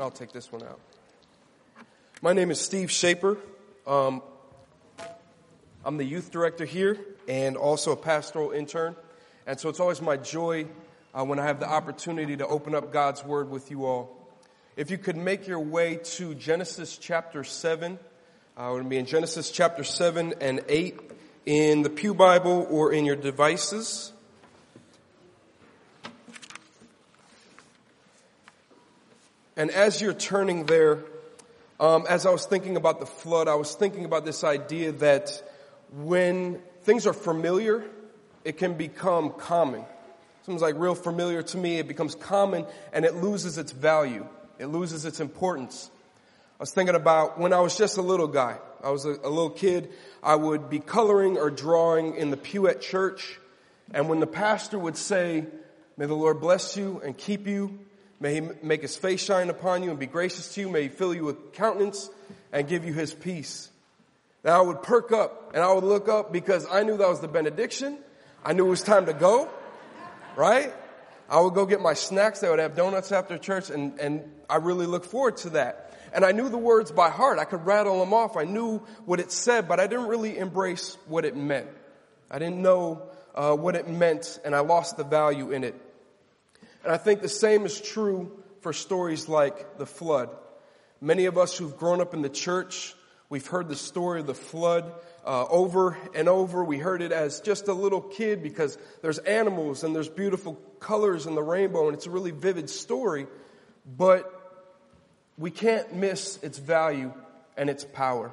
I'll take this one out. My name is Steve Schaper. I'm the youth director here and also a pastoral intern. And so it's always my joy when I have the opportunity to open up God's Word with you all. If you could make your way to Genesis chapter 7, we're going to be in Genesis chapter 7 and 8 in the Pew Bible or in your devices. And as you're turning there, as I was thinking about the flood, I was thinking about this idea that when things are familiar, it can become common. Something's like real familiar to me, it becomes common, and it loses its value. It loses its importance. I was thinking about when I was just a little guy. I was a little kid. I would be coloring or drawing in the pew at church, and when the pastor would say, "May the Lord bless you and keep you. May he make his face shine upon you and be gracious to you. May he fill you with countenance and give you his peace." And I would perk up and I would look up because I knew that was the benediction. I knew it was time to go, right? I would go get my snacks. They would have donuts after church, and I really looked forward to that. And I knew the words by heart. I could rattle them off. I knew what it said, but I didn't really embrace what it meant. I didn't know what it meant, and I lost the value in it. And I think the same is true for stories like the flood. Many of us who've grown up in the church, we've heard the story of the flood over and over. We heard it as just a little kid because there's animals and there's beautiful colors in the rainbow, and it's a really vivid story. But we can't miss its value and its power.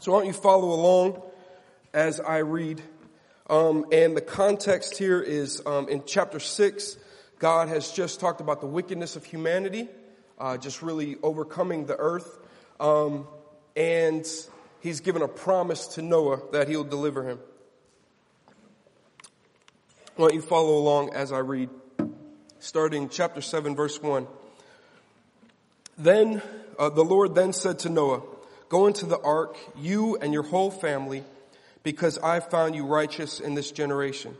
So why don't you follow along as I read. And the context here is in chapter 6. God has just talked about the wickedness of humanity, just really overcoming the earth. And he's given a promise to Noah that he'll deliver him. Why don't you follow along as I read, starting chapter 7, verse 1. Then the Lord then said to Noah, "Go into the ark, you and your whole family, because I found you righteous in this generation.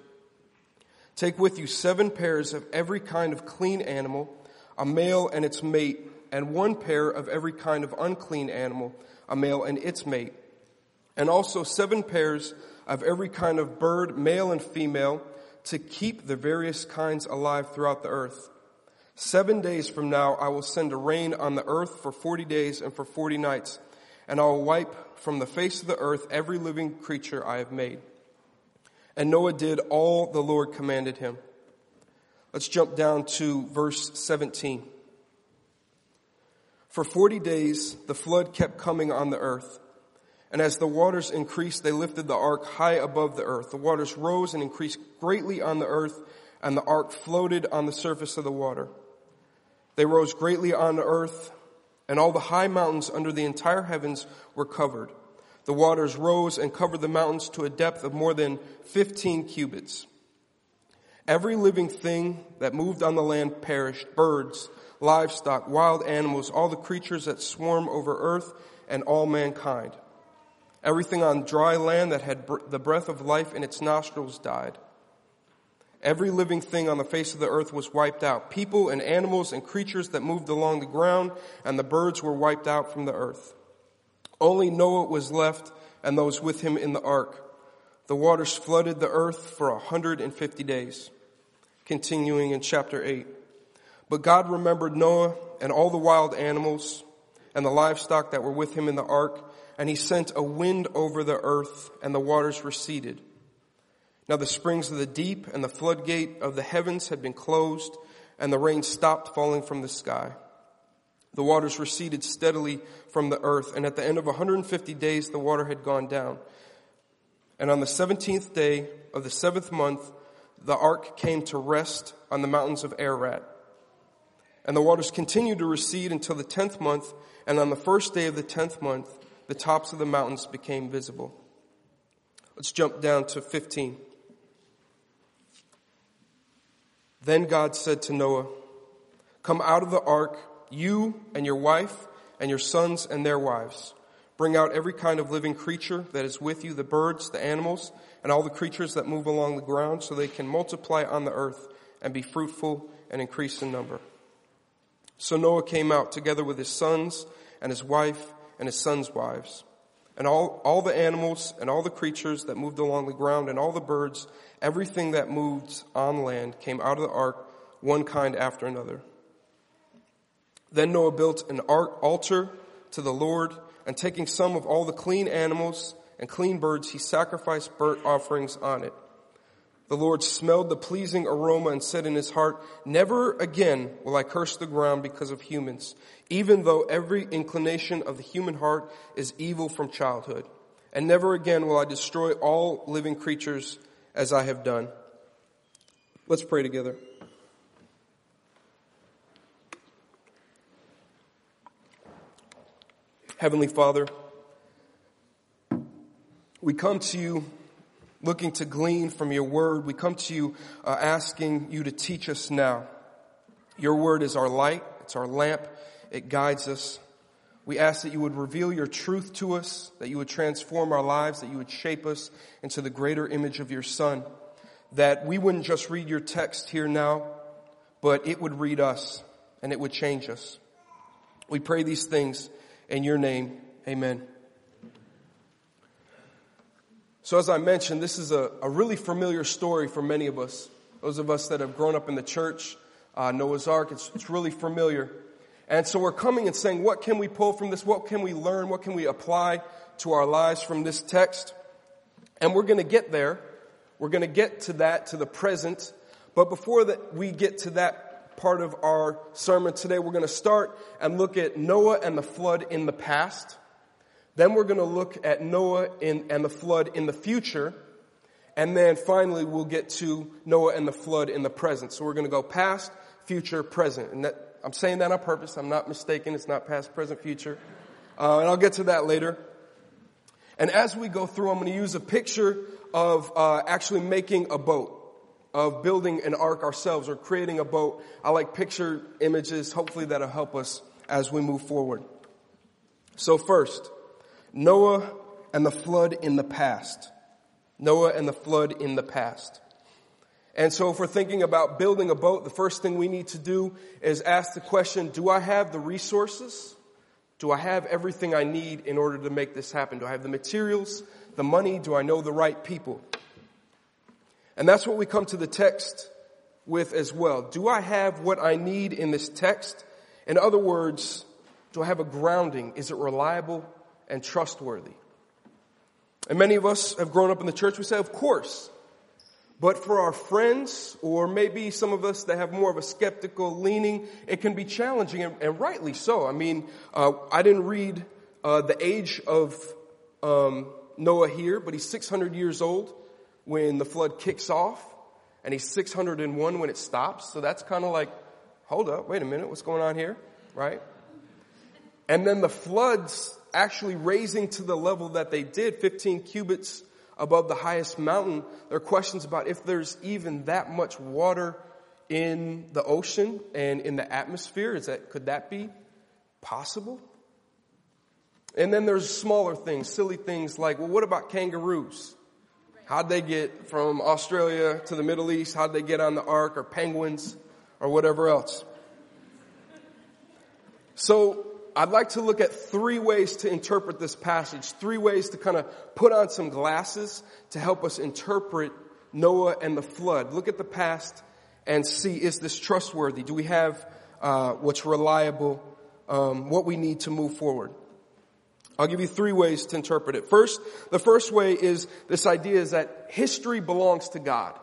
Take with you 7 pairs of every kind of clean animal, a male and its mate, and 1 pair of every kind of unclean animal, a male and its mate, and also 7 pairs of every kind of bird, male and female, to keep the various kinds alive throughout the earth. 7 days from now I will send a rain on the earth for 40 days and for 40 nights, and I will wipe from the face of the earth every living creature I have made." And Noah did all the Lord commanded him. Let's jump down to verse 17. For 40 days the flood kept coming on the earth. And as the waters increased, they lifted the ark high above the earth. The waters rose and increased greatly on the earth, and the ark floated on the surface of the water. They rose greatly on the earth, and all the high mountains under the entire heavens were covered. The waters rose and covered the mountains to a depth of more than 15 cubits. Every living thing that moved on the land perished: birds, livestock, wild animals, all the creatures that swarm over earth, and all mankind. Everything on dry land that had the breath of life in its nostrils died. Every living thing on the face of the earth was wiped out. People and animals and creatures that moved along the ground, and the birds were wiped out from the earth. Only Noah was left, and those with him in the ark. The waters flooded the earth for 150 days. Continuing in chapter 8. But God remembered Noah and all the wild animals and the livestock that were with him in the ark, and he sent a wind over the earth, and the waters receded. Now the springs of the deep and the floodgate of the heavens had been closed, and the rain stopped falling from the sky. The waters receded steadily from the earth, and at the end of 150 days the water had gone down. And on the 17th day of the 7th month, the ark came to rest on the mountains of Ararat. And the waters continued to recede until the 10th month, and on the 1st day of the 10th month, the tops of the mountains became visible. Let's jump down to 15. Then God said to Noah, "Come out of the ark, you and your wife and your sons and their wives. Bring out every kind of living creature that is with you, the birds, the animals, and all the creatures that move along the ground, so they can multiply on the earth and be fruitful and increase in number." So Noah came out together with his sons and his wife and his sons' wives, and all the animals and all the creatures that moved along the ground and all the birds, everything that moved on land came out of the ark, one kind after another. Then Noah built an altar to the Lord, and taking some of all the clean animals and clean birds, he sacrificed burnt offerings on it. The Lord smelled the pleasing aroma and said in his heart, "Never again will I curse the ground because of humans, even though every inclination of the human heart is evil from childhood. And never again will I destroy all living creatures as I have done." Let's pray together. Heavenly Father, we come to you looking to glean from your word. We come to you asking you to teach us now. Your word is our light. It's our lamp. It guides us. We ask that you would reveal your truth to us, that you would transform our lives, that you would shape us into the greater image of your Son, that we wouldn't just read your text here now, but it would read us and it would change us. We pray these things in your name. Amen. So as I mentioned, this is a really familiar story for many of us. Those of us that have grown up in the church, Noah's Ark, it's really familiar. And so we're coming and saying, what can we pull from this? What can we learn? What can we apply to our lives from this text? And we're going to get there. We're going to get to that, to the present. But before that, we get to that part of our sermon today, we're going to start and look at Noah and the flood in the past. Then we're going to look at Noah and the flood in the future. And then finally, we'll get to Noah and the flood in the present. So we're going to go past, future, present. And that, I'm saying that on purpose. I'm not mistaken. It's not past, present, future. And I'll get to that later. And as we go through, I'm going to use a picture of actually making a boat, of building an ark ourselves or creating a boat. I like picture images. Hopefully, that'll help us as we move forward. So first, Noah and the flood in the past. Noah and the flood in the past. And so if we're thinking about building a boat, the first thing we need to do is ask the question, do I have the resources? Do I have everything I need in order to make this happen? Do I have the materials, the money? Do I know the right people? And that's what we come to the text with as well. Do I have what I need in this text? In other words, do I have a grounding? Is it reliable and trustworthy? And many of us have grown up in the church. We say, of course. But for our friends, or maybe some of us that have more of a skeptical leaning, it can be challenging, and rightly so. I mean, I didn't read the age of Noah here, but he's 600 years old when the flood kicks off, and he's 601 when it stops. So that's kind of like, hold up, wait a minute, what's going on here, right? And then the floods actually raising to the level that they did, 15 cubits above the highest mountain. There are questions about if there's even that much water in the ocean and in the atmosphere. Could that be possible? And then there's smaller things, silly things like, well, what about kangaroos? How'd they get from Australia to the Middle East? How'd they get on the ark, or penguins, or whatever else? So I'd like to look at three ways to interpret this passage, three ways to kind of put on some glasses to help us interpret Noah and the flood. Look at the past and see, is this trustworthy? Do we have what's reliable, what we need to move forward? I'll give you three ways to interpret it. First, the first way is this idea is that history belongs to God.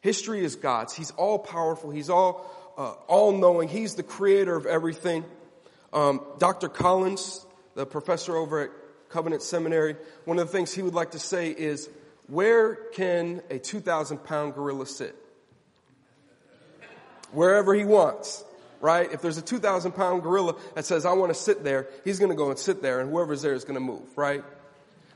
History is God's. He's all-powerful. He's all-knowing. He's the creator of everything. Dr. Collins, the professor over at Covenant Seminary, one of the things he would like to say is, where can a 2,000-pound gorilla sit? Wherever he wants, right? If there's a 2,000-pound gorilla that says, I want to sit there, he's going to go and sit there, and whoever's there is going to move, right?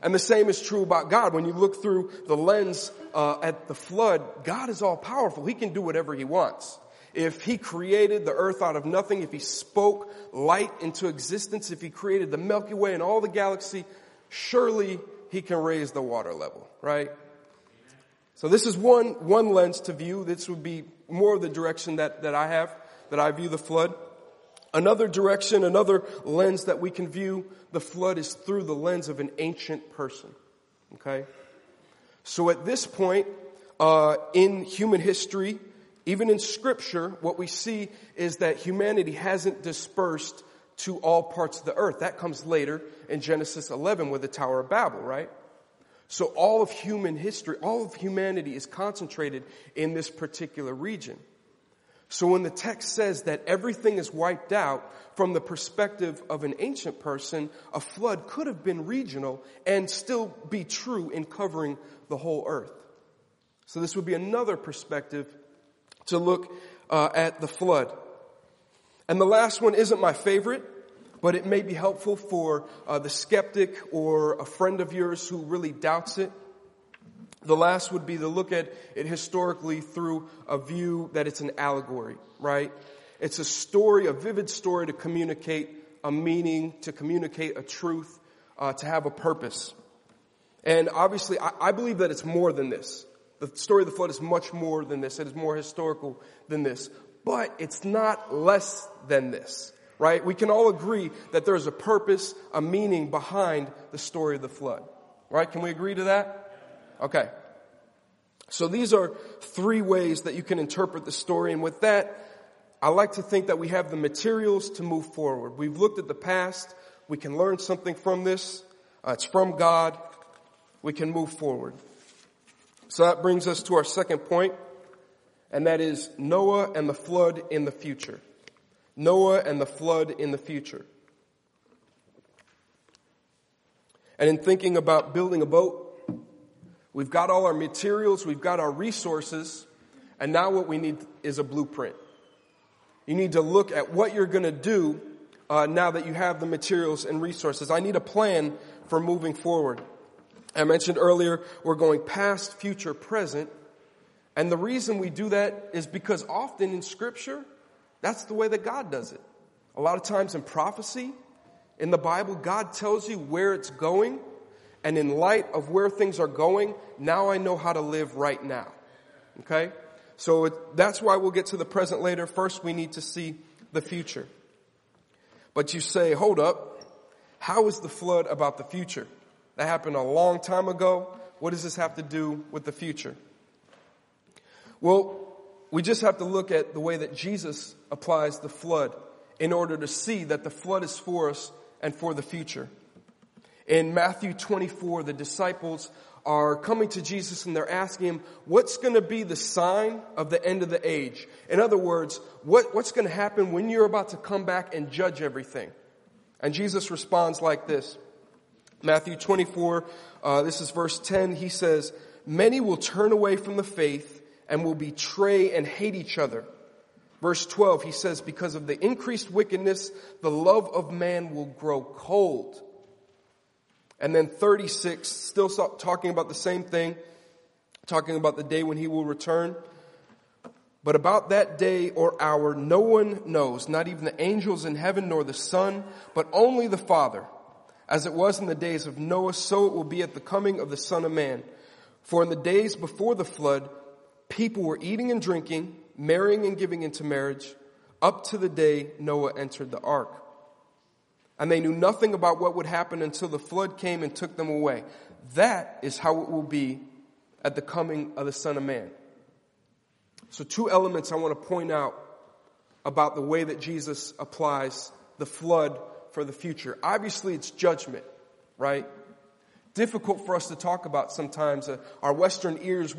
And the same is true about God. When you look through the lens at the flood, God is all-powerful. He can do whatever he wants. If he created the earth out of nothing, if he spoke light into existence, if he created the Milky Way and all the galaxy, surely he can raise the water level, right? So this is one lens to view. This would be more of the direction that I view the flood. Another direction, another lens that we can view the flood is through the lens of an ancient person. Okay? So at this point, in human history, even in Scripture, what we see is that humanity hasn't dispersed to all parts of the earth. That comes later in Genesis 11 with the Tower of Babel, right? So all of human history, all of humanity is concentrated in this particular region. So when the text says that everything is wiped out from the perspective of an ancient person, a flood could have been regional and still be true in covering the whole earth. So this would be another perspective to look at the flood. And the last one isn't my favorite, but it may be helpful for the skeptic or a friend of yours who really doubts it. The last would be to look at it historically through a view that it's an allegory, right? It's a story, a vivid story to communicate a meaning, to communicate a truth, to have a purpose. And obviously, I believe that it's more than this. The story of the flood is much more than this. It is more historical than this. But it's not less than this, right? We can all agree that there's a purpose, a meaning behind the story of the flood, right? Can we agree to that? Okay, so these are three ways that you can interpret the story. And with that, I like to think that we have the materials to move forward. We've looked at the past. We can learn something from this. It's from God. We can move forward. So that brings us to our second point, and that is Noah and the flood in the future. Noah and the flood in the future. And in thinking about building a boat, we've got all our materials, we've got our resources, and now what we need is a blueprint. You need to look at what you're going to do now that you have the materials and resources. I need a plan for moving forward. I mentioned earlier, we're going past, future, present, and the reason we do that is because often in Scripture, that's the way that God does it. A lot of times in prophecy, in the Bible, God tells you where it's going. And in light of where things are going, now I know how to live right now. Okay? So that's why we'll get to the present later. First, we need to see the future. But you say, hold up. How is the flood about the future? That happened a long time ago. What does this have to do with the future? Well, we just have to look at the way that Jesus applies the flood in order to see that the flood is for us and for the future. In Matthew 24, the disciples are coming to Jesus and they're asking him, what's going to be the sign of the end of the age? In other words, what's going to happen when you're about to come back and judge everything? And Jesus responds like this. Matthew 24, this is verse 10. He says, many will turn away from the faith and will betray and hate each other. Verse 12, he says, because of the increased wickedness, the love of man will grow cold. And then 36, still talking about the same thing, talking about the day when he will return. But about that day or hour, no one knows, not even the angels in heaven nor the Son, but only the Father. As it was in the days of Noah, so it will be at the coming of the Son of Man. For in the days before the flood, people were eating and drinking, marrying and giving into marriage, up to the day Noah entered the ark. And they knew nothing about what would happen until the flood came and took them away. That is how it will be at the coming of the Son of Man. So two elements I want to point out about the way that Jesus applies the flood for the future. Obviously, it's judgment, right? Difficult for us to talk about sometimes. Our Western ears,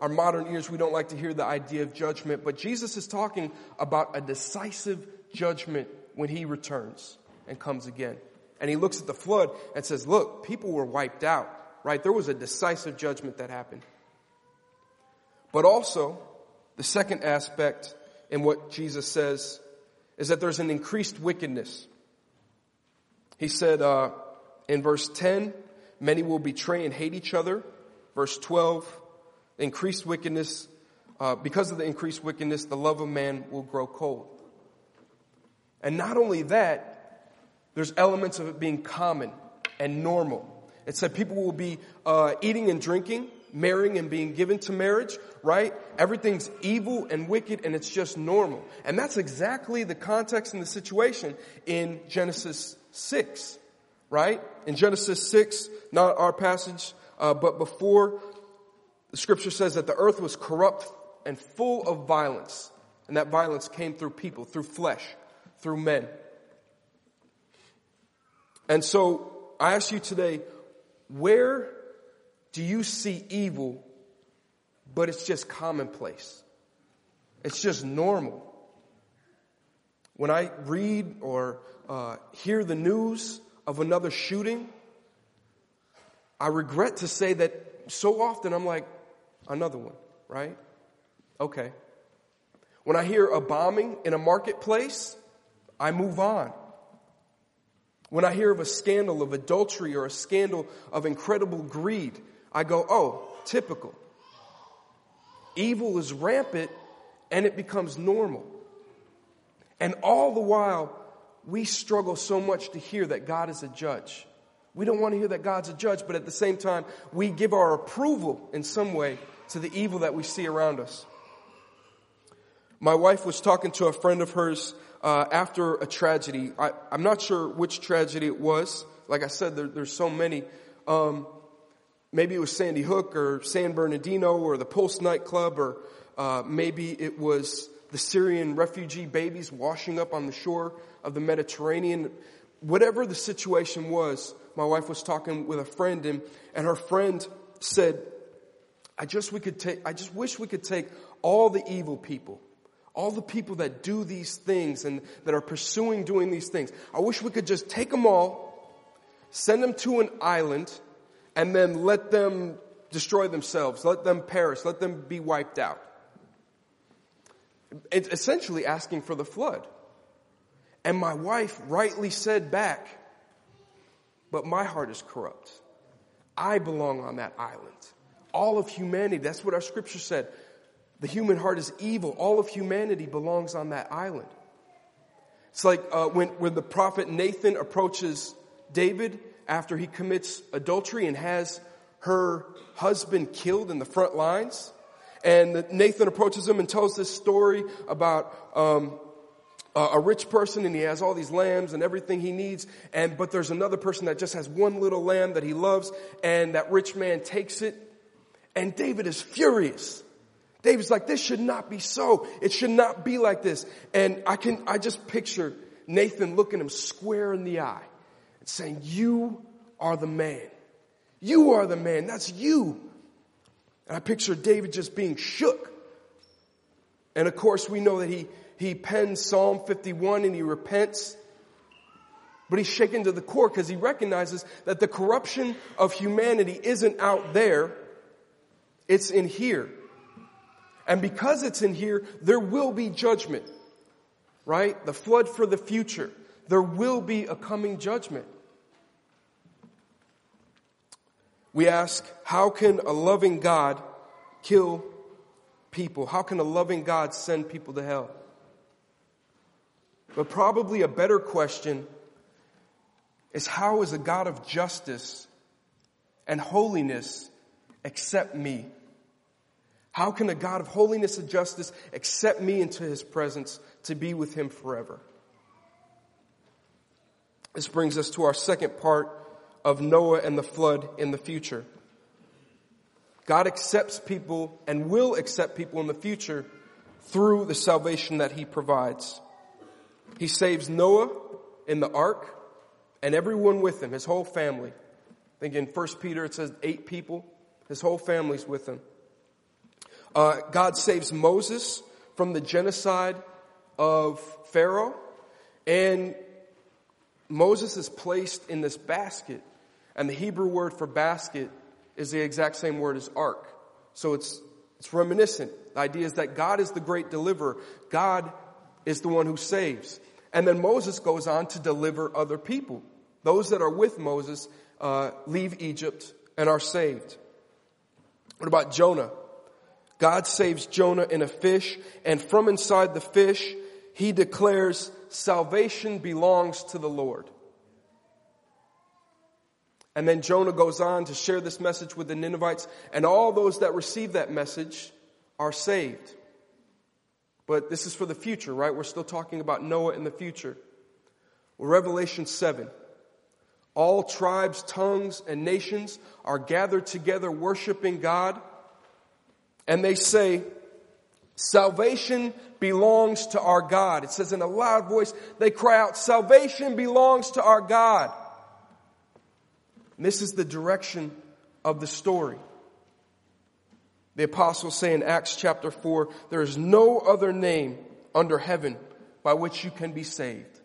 our modern ears, we don't like to hear the idea of judgment. But Jesus is talking about a decisive judgment when he returns and comes again. And he looks at the flood and says, look, people were wiped out, right? There was a decisive judgment that happened. But also, the second aspect in what Jesus says is that there's an increased wickedness. He said in verse 10, many will betray and hate each other. Verse 12, increased wickedness, because of the increased wickedness, the love of man will grow cold. And not only that, there's elements of it being common and normal. It said people will be eating and drinking. marrying and being given to marriage, right? Everything's evil and wicked, and it's just normal. And that's exactly the context and the situation in Genesis 6, right? In Genesis 6, not our passage, but before, the scripture says that the earth was corrupt and full of violence. And that violence came through people, through flesh, through men. And so I ask you today, where do you see evil, but it's just commonplace? It's just normal. When I read or hear the news of another shooting, I regret to say that so often I'm like, another one, right? Okay. When I hear a bombing in a marketplace, I move on. When I hear of a scandal of adultery or a scandal of incredible greed, I go, oh, typical. Evil is rampant and it becomes normal. And all the while, we struggle so much to hear that God is a judge. We don't want to hear that God's a judge, but at the same time, we give our approval in some way to the evil that we see around us. My wife was talking to a friend of hers after a tragedy. I'm not sure which tragedy it was. Like I said, there's so many. Maybe it was Sandy Hook or San Bernardino or the Pulse nightclub, or maybe it was the Syrian refugee babies washing up on the shore of the Mediterranean. Whatever the situation was, my wife was talking with a friend, and her friend said, I just wish we could take all the evil people, all the people that do these things and that are pursuing doing these things. I wish we could just take them all, send them to an island, and then let them destroy themselves, let them perish, let them be wiped out. It's essentially asking for the flood. And my wife rightly said back, but my heart is corrupt. I belong on that island. All of humanity, that's what our scripture said. The human heart is evil. All of humanity belongs on that island. It's like when the prophet Nathan approaches David after he commits adultery and has her husband killed in the front lines. And Nathan approaches him and tells this story about a rich person, and he has all these lambs and everything he needs. But there's another person that just has one little lamb that he loves, and that rich man takes it. And David is furious. David's like, this should not be so. It should not be like this. And I just picture Nathan looking him square in the eye and saying, you are the man. You are the man. That's you. And I picture David just being shook. And of course, we know that he pens Psalm 51 and he repents. But he's shaken to the core because he recognizes that the corruption of humanity isn't out there. It's in here. And because it's in here, there will be judgment, right? The flood for the future. There will be a coming judgment. We ask, how can a loving God kill people? How can a loving God send people to hell? But probably a better question is, how is a God of justice and holiness accept me? How can a God of holiness and justice accept me into his presence to be with him forever? This brings us to our second part of Noah and the flood in the future. God accepts people and will accept people in the future through the salvation that he provides. He saves Noah in the ark and everyone with him, his whole family. I think in 1 Peter it says 8 people. His whole family's with him. God saves Moses from the genocide of Pharaoh, and Moses is placed in this basket, and the Hebrew word for basket is the exact same word as ark. So it's reminiscent. The idea is that God is the great deliverer. God is the one who saves. And then Moses goes on to deliver other people. Those that are with Moses leave Egypt and are saved. What about Jonah? God saves Jonah in a fish, and from inside the fish, he declares salvation belongs to the Lord. And then Jonah goes on to share this message with the Ninevites, and all those that receive that message are saved. But this is for the future, right? We're still talking about Noah in the future. Well, Revelation 7. All tribes, tongues, and nations are gathered together worshiping God. And they say, salvation belongs to our God. It says in a loud voice, they cry out, salvation belongs to our God. And this is the direction of the story. The apostles say in Acts chapter 4, there is no other name under heaven by which you can be saved.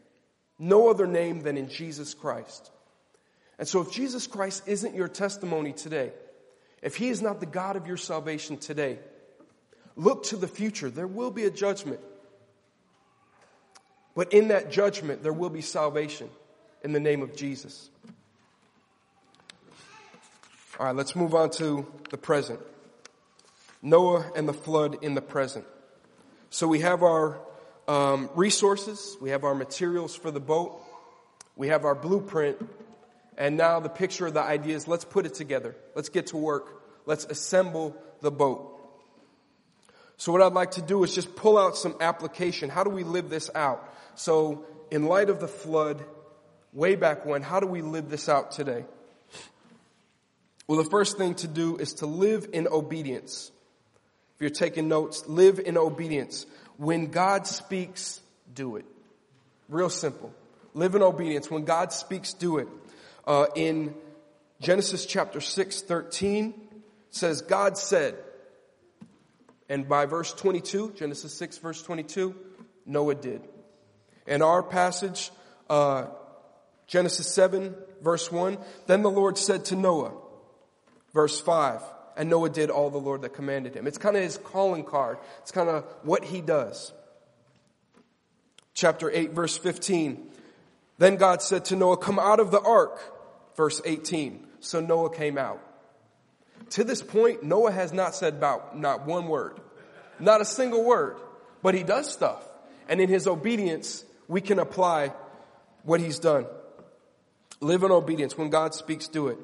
No other name than in Jesus Christ. And so if Jesus Christ isn't your testimony today, if he is not the God of your salvation today, look to the future. There will be a judgment. But in that judgment, there will be salvation in the name of Jesus. All right, let's move on to the present. Noah and the flood in the present. So we have our resources. We have our materials for the boat. We have our blueprint. And now the picture of the idea is, let's put it together. Let's get to work. Let's assemble the boat. So what I'd like to do is just pull out some application. How do we live this out? So in light of the flood, way back when, how do we live this out today? Well, the first thing to do is to live in obedience. If you're taking notes, live in obedience. When God speaks, do it. Real simple. Live in obedience. When God speaks, do it. In Genesis chapter 6:13, it says, God said, and by verse 22, Genesis 6, verse 22, Noah did. In our passage, Genesis 7, verse 1, then the Lord said to Noah, verse 5, and Noah did all the Lord that commanded him. It's kind of his calling card. It's kind of what he does. Chapter 8, verse 15, then God said to Noah, come out of the ark, verse 18. So Noah came out. To this point, Noah has not said about not one word, not a single word, but he does stuff. And in his obedience, we can apply what he's done. Live in obedience. When God speaks, do it.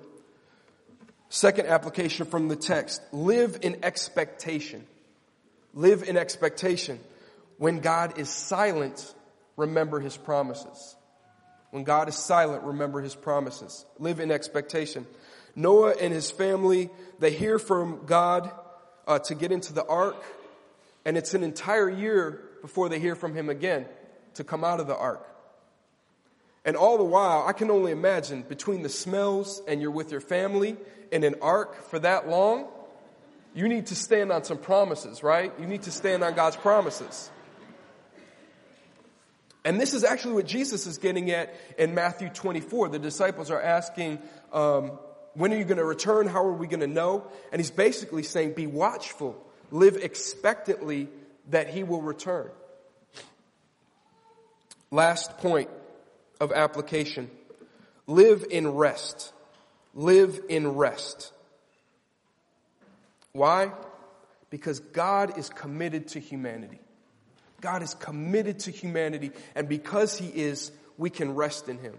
Second application from the text, live in expectation. Live in expectation. When God is silent, remember his promises. When God is silent, remember his promises. Live in expectation. Noah and his family, they hear from God to get into the ark. And it's an entire year before they hear from him again to come out of the ark. And all the while, I can only imagine, between the smells and you're with your family in an ark for that long, you need to stand on some promises, right? You need to stand on God's promises. And this is actually what Jesus is getting at in Matthew 24. The disciples are asking, when are you going to return? How are we going to know? And he's basically saying, be watchful. Live expectantly that he will return. Last point of application. Live in rest. Live in rest. Why? Because God is committed to humanity. God is committed to humanity, and because he is, we can rest in him.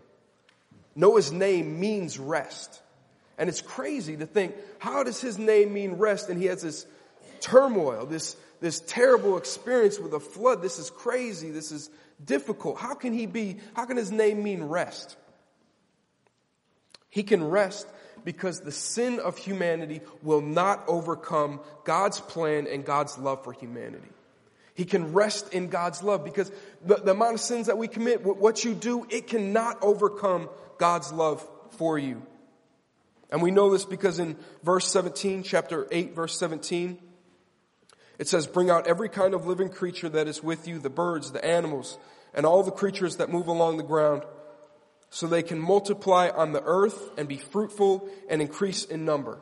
Noah's name means rest. And it's crazy to think, how does his name mean rest? And he has this turmoil, this terrible experience with a flood. This is crazy. This is difficult. How can his name mean rest? He can rest because the sin of humanity will not overcome God's plan and God's love for humanity. He can rest in God's love because the amount of sins that we commit, what you do, it cannot overcome God's love for you. And we know this because in verse 17, chapter 8, verse 17, it says, bring out every kind of living creature that is with you, the birds, the animals, and all the creatures that move along the ground, so they can multiply on the earth and be fruitful and increase in number.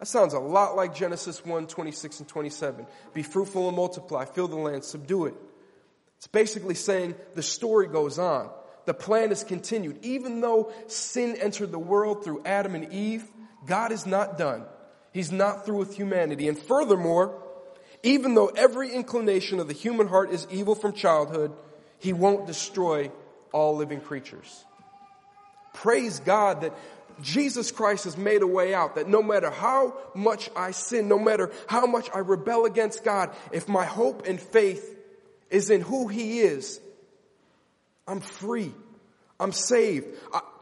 That sounds a lot like Genesis 1, 26 and 27. Be fruitful and multiply, fill the land, subdue it. It's basically saying the story goes on. The plan is continued. Even though sin entered the world through Adam and Eve, God is not done. He's not through with humanity. And furthermore, even though every inclination of the human heart is evil from childhood, he won't destroy all living creatures. Praise God that Jesus Christ has made a way out, that no matter how much I sin, no matter how much I rebel against God, if my hope and faith is in who He is, I'm free. I'm saved.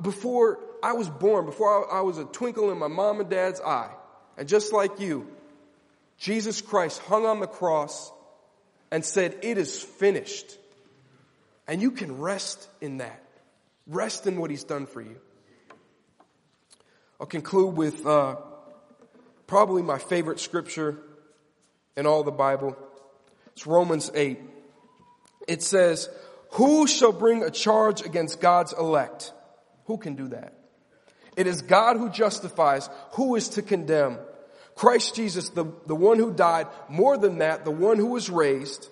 Before I was born, before I was a twinkle in my mom and dad's eye, and just like you, Jesus Christ hung on the cross and said, "It is finished." And you can rest in that. Rest in what He's done for you. I'll conclude with probably my favorite scripture in all the Bible. It's Romans 8. It says, "Who shall bring a charge against God's elect? Who can do that? It is God who justifies. Who is to condemn? Christ Jesus, the one who died, more than that, the one who was raised,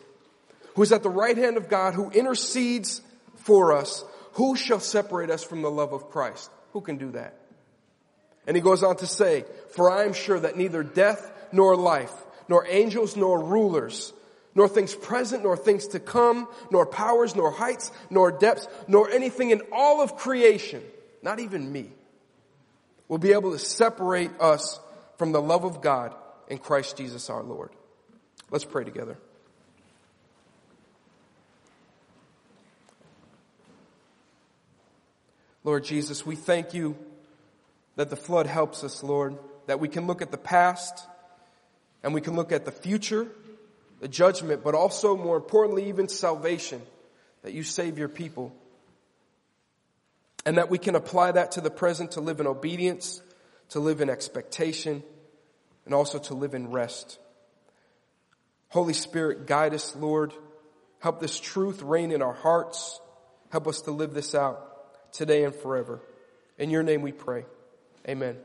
who is at the right hand of God, who intercedes for us. Who shall separate us from the love of Christ?" Who can do that? And he goes on to say, "For I am sure that neither death nor life, nor angels nor rulers, nor things present, nor things to come, nor powers, nor heights, nor depths, nor anything in all of creation, not even me, will be able to separate us from the love of God in Christ Jesus our Lord." Let's pray together. Lord Jesus, we thank you that the flood helps us, Lord, that we can look at the past and we can look at the future, the judgment, but also, more importantly, even salvation, that you save your people. And that we can apply that to the present to live in obedience, to live in expectation, and also to live in rest. Holy Spirit, guide us, Lord. Help this truth reign in our hearts. Help us to live this out today and forever. In your name we pray. Amen.